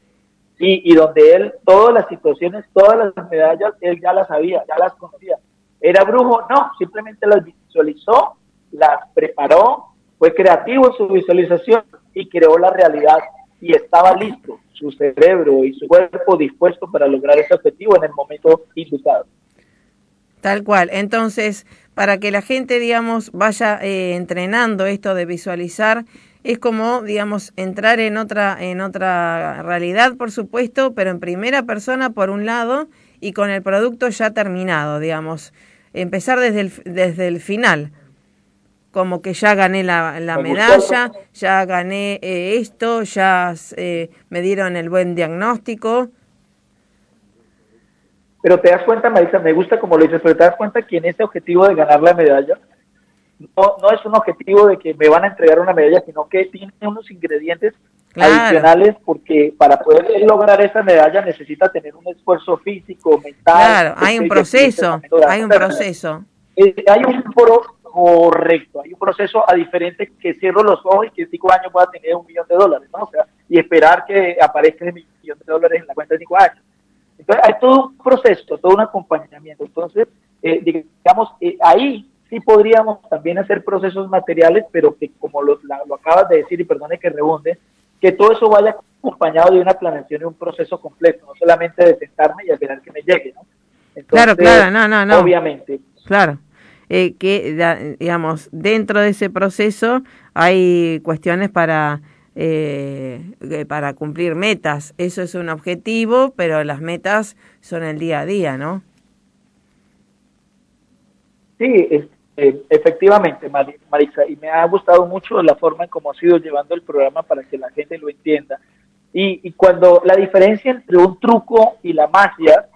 y donde él, todas las situaciones, todas las medallas, él ya las sabía, ya las conocía. ¿Era brujo? No, simplemente las visualizó, las preparó, fue creativo en su visualización y creó la realidad, y estaba listo, su cerebro y su cuerpo dispuesto para lograr ese objetivo en el momento indicado. Tal cual. Entonces, para que la gente, digamos, vaya entrenando esto de visualizar, es como, digamos, entrar en otra realidad, por supuesto, pero en primera persona, por un lado, y con el producto ya terminado, digamos. Empezar desde el final, como que ya gané la medalla, ya gané esto, ya me dieron el buen diagnóstico. Pero te das cuenta, Marisa, me gusta como lo dices, pero te das cuenta que en ese objetivo de ganar la medalla, no es un objetivo de que me van a entregar una medalla, sino que tiene unos ingredientes adicionales, porque para poder lograr esa medalla necesita tener un esfuerzo físico, mental. Claro, hay un proceso. Hay un proceso diferente, que cierro los ojos y que en 5 años voy a tener $1.000.000, ¿no? O sea, y esperar que aparezca $1.000.000 en la cuenta de 5 años. Entonces, hay todo un proceso, todo un acompañamiento. Entonces, digamos, ahí sí podríamos también hacer procesos materiales, pero que, como lo acabas de decir, y perdone que rebonde, que todo eso vaya acompañado de una planeación y un proceso completo, no solamente de sentarme y esperar que me llegue, ¿no? Entonces, claro, no. Obviamente. Claro, que, digamos, dentro de ese proceso hay cuestiones para cumplir metas. Eso es un objetivo, pero las metas son el día a día, ¿no? Sí, efectivamente, Marisa, y me ha gustado mucho la forma en cómo has ido llevando el programa para que la gente lo entienda. Y cuando la diferencia entre un truco y la magia,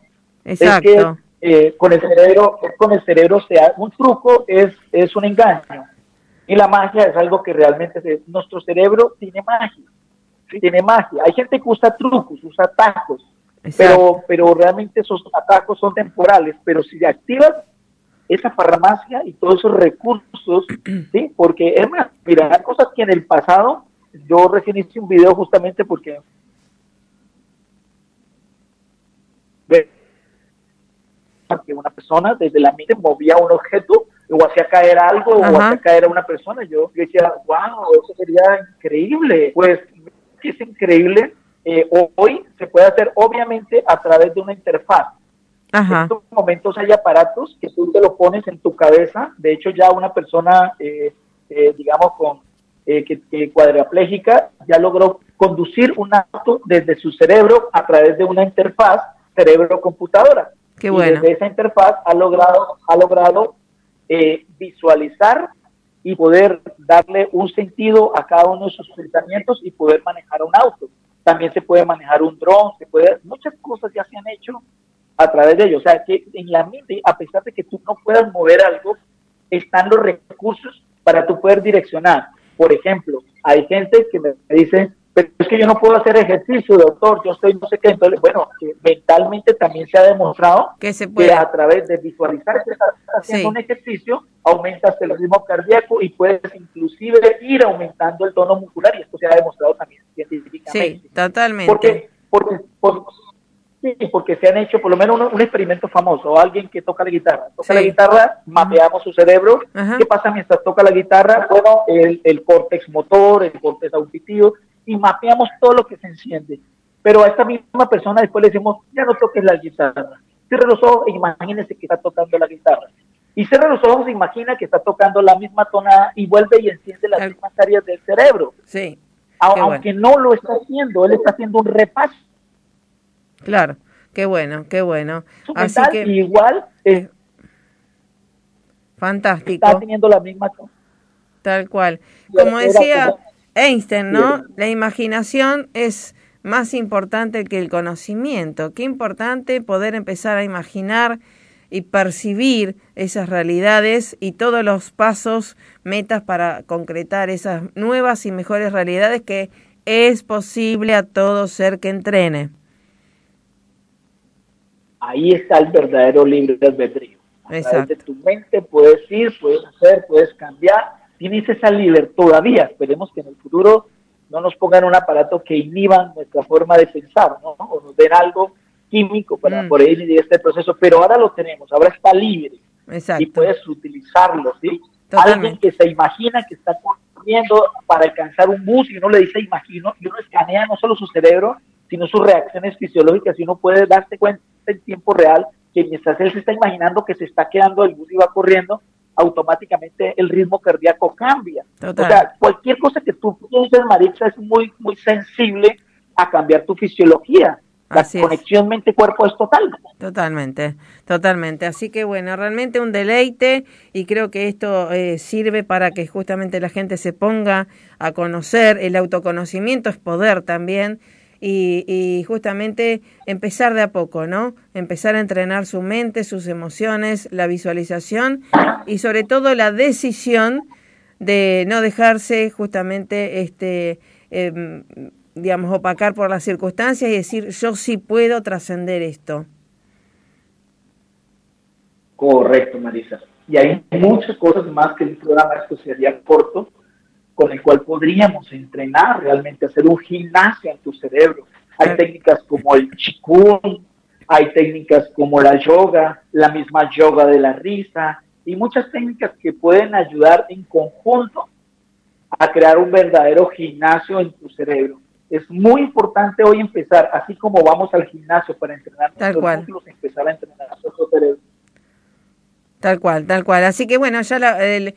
exacto, es que con el cerebro un truco es un engaño, y la magia es algo que realmente nuestro cerebro tiene magia, Hay gente que usa trucos, usa atajos, pero realmente esos atajos son temporales, pero si activas esa farmacia y todos esos recursos, ¿sí? Porque es más, mira, hay cosas que en el pasado, yo recién hice un video justamente porque una persona desde la mente movía un objeto o hacía caer algo, ajá, o hacía caer a una persona. Yo decía, wow, eso sería increíble. Pues es increíble, hoy se puede hacer obviamente a través de una interfaz. Ajá. En estos momentos hay aparatos que tú te los pones en tu cabeza. De hecho, ya una persona, digamos, con que cuadraplégica, ya logró conducir un auto desde su cerebro a través de una interfaz cerebro-computadora. Qué bueno. Y desde esa interfaz ha logrado visualizar y poder darle un sentido a cada uno de sus pensamientos y poder manejar un auto. También se puede manejar un dron, muchas cosas ya se han hecho a través de ello. O sea, que en la mente, a pesar de que tú no puedas mover algo, están los recursos para tú poder direccionar. Por ejemplo, hay gente que me dice, pero es que yo no puedo hacer ejercicio, doctor, yo estoy no sé qué. Entonces, bueno, mentalmente también se ha demostrado que se puede, que a través de visualizar que estás haciendo un ejercicio, aumentas el ritmo cardíaco y puedes inclusive ir aumentando el tono muscular, y esto se ha demostrado también científicamente. Sí, totalmente. Porque se han hecho por lo menos un experimento famoso. Alguien que toca la guitarra, mapeamos su cerebro. Ajá. ¿Qué pasa mientras toca la guitarra? Bueno, el córtex motor, el córtex auditivo, y mapeamos todo lo que se enciende. Pero a esta misma persona después le decimos, ya no toques la guitarra. Cierra los ojos e imagínese que está tocando la guitarra. Y cierra los ojos e imagina que está tocando la misma tonada y vuelve y enciende las mismas áreas del cerebro. Sí. Aunque no lo está haciendo, él está haciendo un repaso. Claro, qué bueno. Así que igual es fantástico. Está teniendo la misma cosa. Tal cual. Como decía Einstein, ¿no? La imaginación es más importante que el conocimiento. Qué importante poder empezar a imaginar y percibir esas realidades y todos los pasos, metas para concretar esas nuevas y mejores realidades que es posible a todo ser que entrene. Ahí está el verdadero libre albedrío. A través de tu mente puedes ir, puedes hacer, puedes cambiar. Tienes esa libertad todavía. Esperemos que en el futuro no nos pongan un aparato que inhiba nuestra forma de pensar, ¿no? O nos den algo químico para poder inhibir este proceso. Pero ahora lo tenemos, ahora está libre. Exacto. Y puedes utilizarlo, ¿sí? Totalmente. Alguien que se imagina que está corriendo para alcanzar un bus y uno le dice imagino, y uno escanea no solo su cerebro, sino sus reacciones fisiológicas, y uno puede darse cuenta en tiempo real que mientras él se está imaginando que se está quedando el bus y va corriendo, automáticamente el ritmo cardíaco cambia. Total. O sea, cualquier cosa que tú pienses, Maritza, es muy, muy sensible a cambiar tu fisiología. Así conexión mente-cuerpo es total. Totalmente. Así que bueno, realmente un deleite, y creo que esto sirve para que justamente la gente se ponga a conocer. El autoconocimiento es poder también. Y justamente empezar de a poco, ¿no? Empezar a entrenar su mente, sus emociones, la visualización y sobre todo la decisión de no dejarse justamente, digamos, opacar por las circunstancias y decir, yo sí puedo trascender esto. Correcto, Marisa. Y hay muchas cosas más que el programa sería corto, con el cual podríamos entrenar realmente, hacer un gimnasio en tu cerebro. Hay técnicas como el Qigong, hay técnicas como la yoga, la misma yoga de la risa, y muchas técnicas que pueden ayudar en conjunto a crear un verdadero gimnasio en tu cerebro. Es muy importante hoy empezar, así como vamos al gimnasio para entrenar nuestros músculos, empezar a entrenar nuestro cerebro. Tal cual. Así que bueno, ya le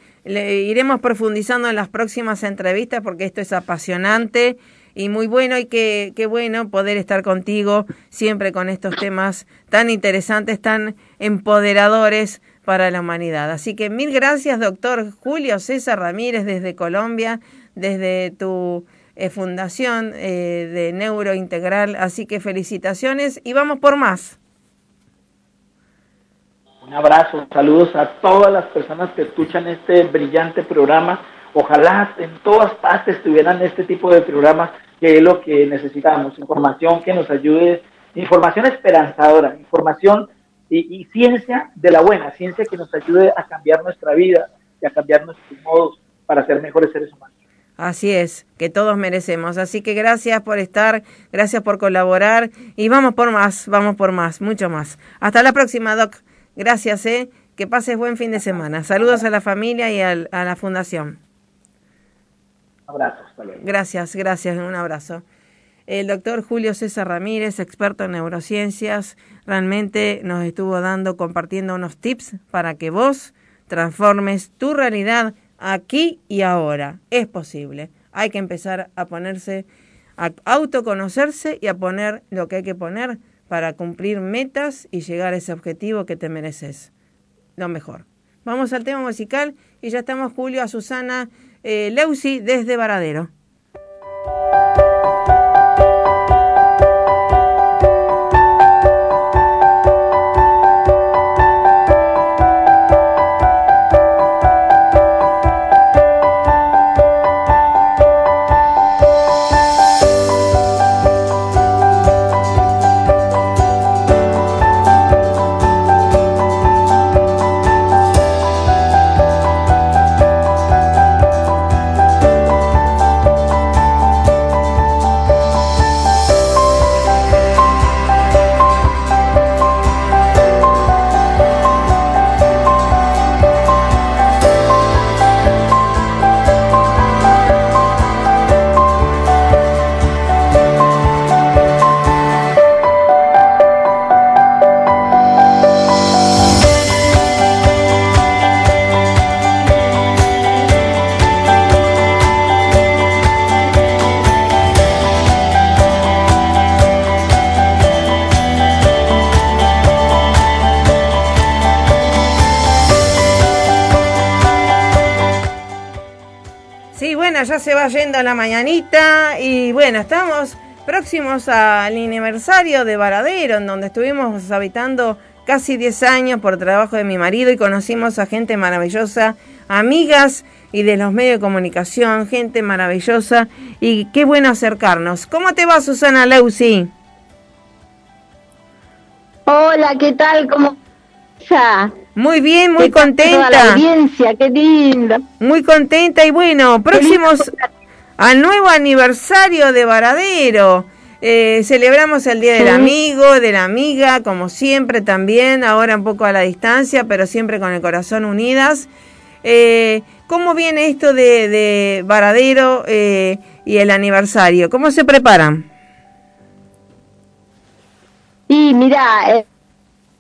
iremos profundizando en las próximas entrevistas porque esto es apasionante y muy bueno, y qué bueno poder estar contigo siempre con estos temas tan interesantes, tan empoderadores para la humanidad. Así que mil gracias, doctor Julio César Ramírez, desde Colombia, desde tu fundación de Neurointegral. Así que felicitaciones y vamos por más. Un abrazo, saludos a todas las personas que escuchan este brillante programa. Ojalá en todas partes tuvieran este tipo de programas, que es lo que necesitamos. Información que nos ayude, información esperanzadora, información y ciencia de la buena, ciencia que nos ayude a cambiar nuestra vida y a cambiar nuestros modos para ser mejores seres humanos. Así es, que todos merecemos. Así que gracias por estar, gracias por colaborar y vamos por más, mucho más. Hasta la próxima, Doc. Gracias, que pases buen fin de semana. Saludos a la familia y a la fundación. Abrazos, hasta luego. Gracias, un abrazo. El doctor Julio César Ramírez, experto en neurociencias, realmente nos estuvo compartiendo unos tips para que vos transformes tu realidad aquí y ahora. Es posible. Hay que empezar a ponerse, a autoconocerse y a poner lo que hay que poner para cumplir metas y llegar a ese objetivo que te mereces. Lo mejor. Vamos al tema musical y ya estamos, Julio, a Susana Leuci desde Baradero. Ya se va yendo la mañanita y bueno, estamos próximos al aniversario de Baradero, en donde estuvimos habitando casi 10 años por trabajo de mi marido y conocimos a gente maravillosa, amigas y de los medios de comunicación, gente maravillosa, y qué bueno acercarnos. ¿Cómo te va, Susana Leuci? Hola, ¿qué tal? ¿Cómo estás? Muy bien, muy contenta. Toda la audiencia, qué linda. Muy contenta y bueno, próximos al nuevo aniversario de Baradero. Celebramos el Día del Amigo, de la Amiga, como siempre también, ahora un poco a la distancia, pero siempre con el corazón unidas. ¿Cómo viene esto de Baradero y el aniversario? ¿Cómo se preparan? Sí, mirá...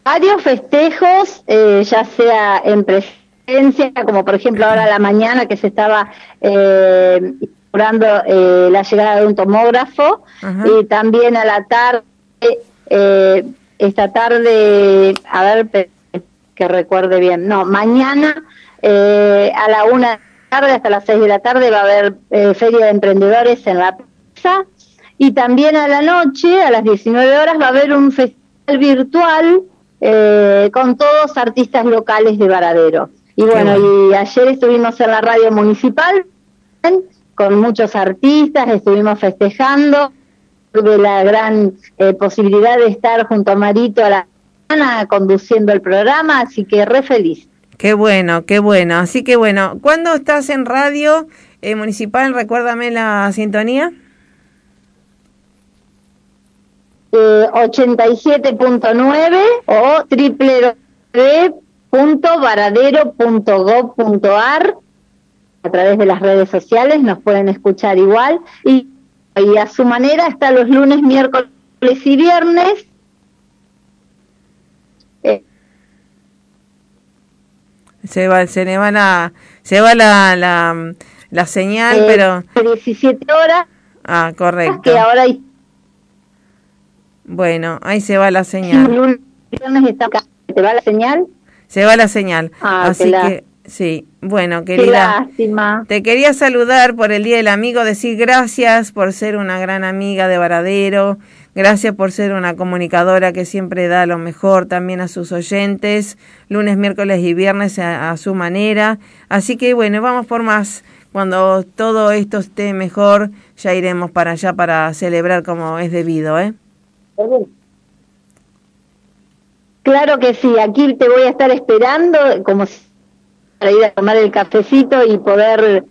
varios festejos, ya sea en presencia, como por ejemplo ahora a la mañana que se estaba inaugurando la llegada de un tomógrafo, y también a la tarde, esta tarde, a ver que recuerde bien, no, mañana a la 1 de la tarde hasta las 6 de la tarde va a haber feria de emprendedores en la plaza, y también a la noche, a las 19 horas va a haber un festival virtual con todos artistas locales de Baradero. Y bueno, y ayer estuvimos en la radio municipal con muchos artistas, estuvimos festejando, tuve la gran posibilidad de estar junto a Marito a la mañana conduciendo el programa, así que re feliz. Qué bueno, qué bueno. Así que bueno, ¿cuándo estás en radio municipal? Recuérdame la sintonía. 87.9 o www.baradero.gov.ar. A través de las redes sociales nos pueden escuchar igual, y a su manera hasta los lunes, miércoles y viernes. Se va la señal, pero 17 horas. Ah, correcto. Que ahora hay... Bueno, ahí se va la señal. ¿Te va la señal? Se va la señal. Ah, así que, sí. Bueno, querida, te quería saludar por el Día del Amigo, decir gracias por ser una gran amiga de Baradero, gracias por ser una comunicadora que siempre da lo mejor también a sus oyentes, lunes, miércoles y viernes a su manera. Así que bueno, vamos por más. Cuando todo esto esté mejor, ya iremos para allá para celebrar como es debido, ¿eh? Claro que sí, aquí te voy a estar esperando como para ir a tomar el cafecito y poder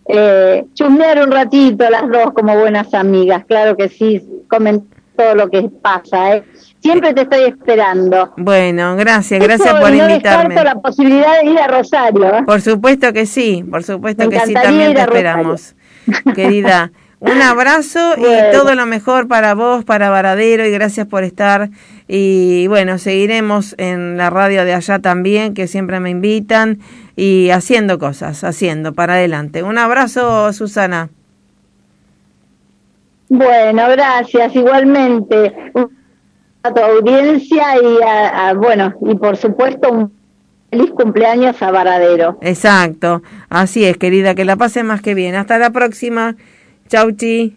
chusmear un ratito las dos como buenas amigas. Claro que sí, comenta todo lo que pasa, ¿eh? Siempre te estoy esperando. Bueno, gracias por invitarme. No descarto la posibilidad de ir a Rosario, ¿eh? Por supuesto que sí, también te esperamos, querida. Un abrazo y todo lo mejor para vos, para Baradero, y gracias por estar. Y bueno, seguiremos en la radio de allá también, que siempre me invitan, y haciendo cosas, haciendo para adelante. Un abrazo, Susana. Bueno, gracias, igualmente a tu audiencia y bueno, y por supuesto un feliz cumpleaños a Baradero. Exacto, así es, querida, que la pases más que bien. Hasta la próxima. Chau, Chi.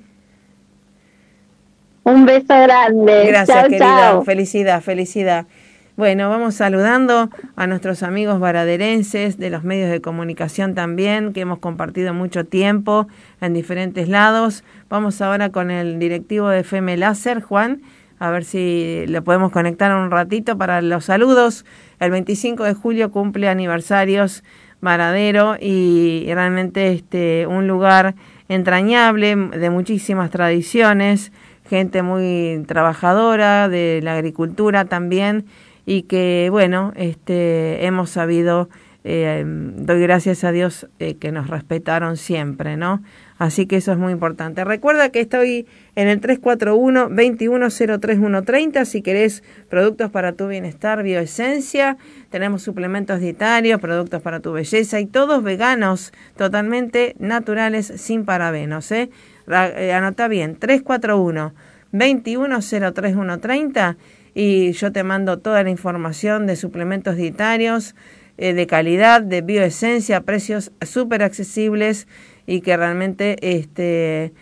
Un beso grande. Gracias, chau, querida. Chau. Felicidad, felicidad. Bueno, vamos saludando a nuestros amigos baraderenses de los medios de comunicación también, que hemos compartido mucho tiempo en diferentes lados. Vamos ahora con el directivo de FM Láser, Juan, a ver si lo podemos conectar un ratito para los saludos. El 25 de julio cumple aniversarios Baradero, y realmente un lugar entrañable, de muchísimas tradiciones, gente muy trabajadora, de la agricultura también, y que, bueno, hemos sabido, doy gracias a Dios que nos respetaron siempre, ¿no? Así que eso es muy importante. Recuerda que estoy en el 341-2103-130, si querés productos para tu bienestar, bioesencia, tenemos suplementos dietarios, productos para tu belleza, y todos veganos, totalmente naturales, sin parabenos, ¿eh? Anota bien, 341-2103-130, y yo te mando toda la información de suplementos dietarios, de calidad, de bioesencia, precios súper accesibles, y que realmente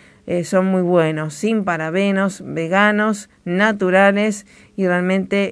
son muy buenos, sin parabenos, veganos, naturales, y realmente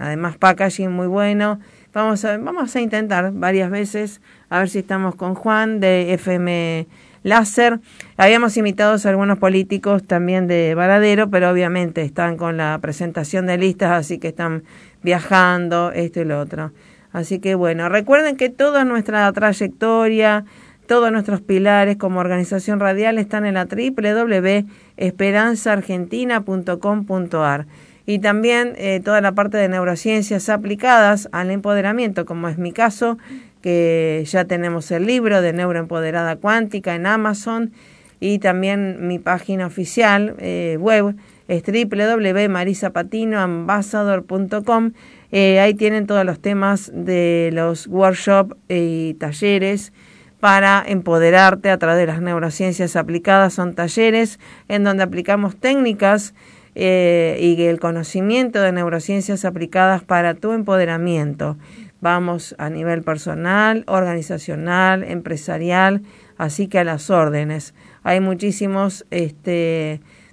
además packaging muy bueno. Vamos a intentar varias veces, a ver si estamos con Juan de FM Láser. Habíamos invitado a algunos políticos también de Baradero, pero obviamente están con la presentación de listas, así que están viajando, esto y lo otro. Así que bueno, recuerden que toda nuestra trayectoria, todos nuestros pilares como organización radial están en la www.esperanzaargentina.com.ar, y también toda la parte de neurociencias aplicadas al empoderamiento, como es mi caso, que ya tenemos el libro de Neuroempoderada Cuántica en Amazon, y también mi página oficial web es www.marisapatinoambassador.com. Ahí tienen todos los temas de los workshops y talleres para empoderarte a través de las neurociencias aplicadas. Son talleres en donde aplicamos técnicas y el conocimiento de neurociencias aplicadas para tu empoderamiento. Vamos a nivel personal, organizacional, empresarial, así que a las órdenes. Hay muchísimos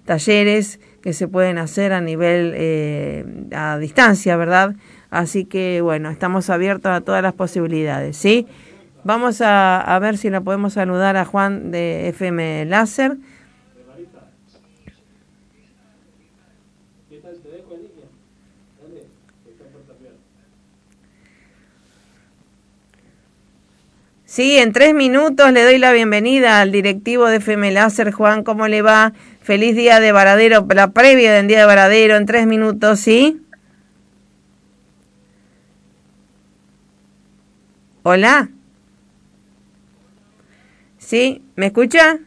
talleres que se pueden hacer a nivel a distancia, ¿verdad? Así que, bueno, estamos abiertos a todas las posibilidades, ¿sí? Vamos a ver si la podemos saludar a Juan de FM Láser. Sí, en 3 minutos le doy la bienvenida al directivo de FM Láser. Juan, ¿cómo le va? Feliz día de Baradero, la previa del día de Baradero en 3 minutos, ¿sí? Hola. ¿Sí? ¿Me escucha?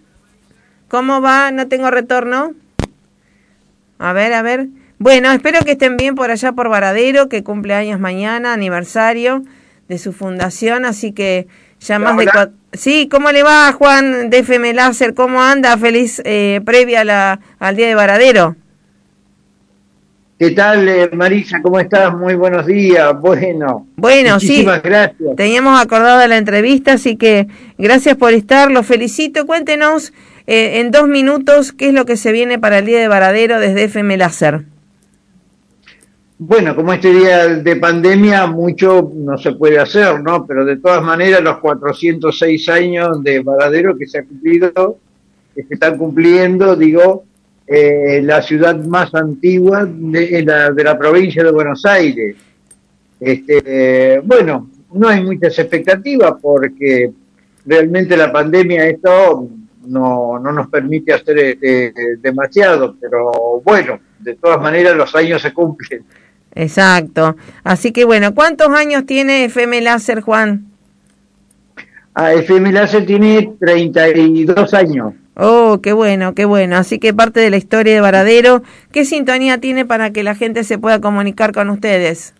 ¿Cómo va? No tengo retorno. A ver. Bueno, espero que estén bien por allá por Baradero, que cumple años mañana, aniversario de su fundación, así que ya más de cuatro... Sí, ¿cómo le va, Juan de FM Láser? ¿Cómo anda? Feliz previa al Día de Baradero. ¿Qué tal, Marisa? ¿Cómo estás? Muy buenos días. Bueno, muchísimas gracias. Teníamos acordado la entrevista, así que gracias por estar. Los felicito. Cuéntenos en 2 minutos qué es lo que se viene para el Día de Baradero desde FM Láser. Bueno, como este día de pandemia, mucho no se puede hacer, ¿no? Pero de todas maneras, los 406 años de Baradero que se están cumpliendo, digo... la ciudad más antigua de la provincia de Buenos Aires. Bueno, no hay muchas expectativas porque realmente la pandemia esto no nos permite hacer demasiado, pero bueno, de todas maneras los años se cumplen. Exacto. Así que bueno, ¿cuántos años tiene FM Láser, Juan? FM Láser tiene 32 años. Oh, qué bueno, qué bueno. Así que parte de la historia de Baradero. ¿Qué sintonía tiene para que la gente se pueda comunicar con ustedes?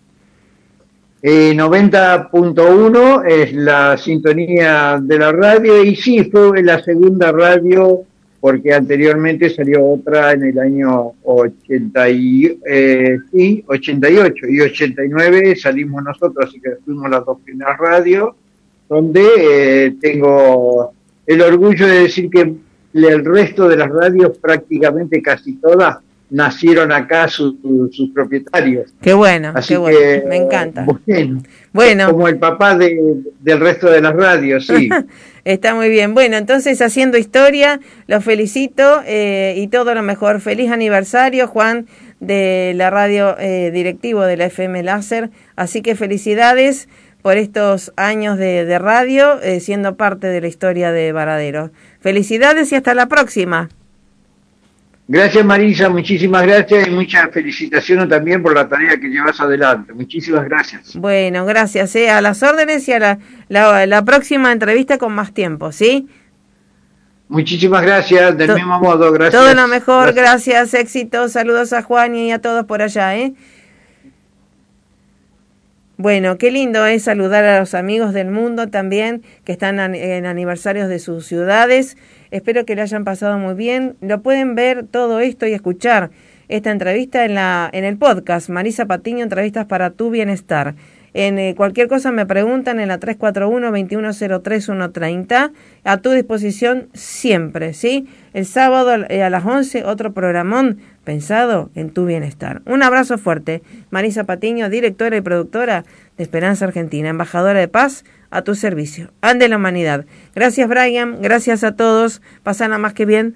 90.1 es la sintonía de la radio, y sí, fue la segunda radio, porque anteriormente salió otra en el año 88 y 89 salimos nosotros, así que fuimos las dos primeras radios, donde tengo el orgullo de decir que el resto de las radios, prácticamente casi todas, nacieron acá sus propietarios. Qué bueno, así qué bueno, que, me encanta. Bueno. Como el papá del resto de las radios, sí. Está muy bien. Bueno, entonces, haciendo historia, los felicito y todo lo mejor. Feliz aniversario, Juan, de la radio directivo de la FM Láser. Así que felicidades por estos años de radio, siendo parte de la historia de Baradero. Felicidades y hasta la próxima. Gracias, Marisa, muchísimas gracias y muchas felicitaciones también por la tarea que llevas adelante. Muchísimas gracias. Bueno, gracias. A las órdenes y a la próxima entrevista con más tiempo, ¿sí? Muchísimas gracias, del mismo modo, gracias. Todo lo mejor, gracias, éxito. Saludos a Juan y a todos por allá, ¿eh? Bueno, qué lindo es saludar a los amigos del mundo también que están en aniversarios de sus ciudades. Espero que lo hayan pasado muy bien. Lo pueden ver todo esto y escuchar esta entrevista en el podcast Marisa Patiño, entrevistas para tu bienestar. En cualquier cosa me preguntan en la 341-2103-130. A tu disposición siempre, ¿sí? El sábado a las 11, otro programón pensado en tu bienestar. Un abrazo fuerte. Marisa Patiño, directora y productora de Esperanza Argentina, embajadora de paz, a tu servicio. Ande la humanidad. Gracias, Brian. Gracias a todos. Pasala más que bien.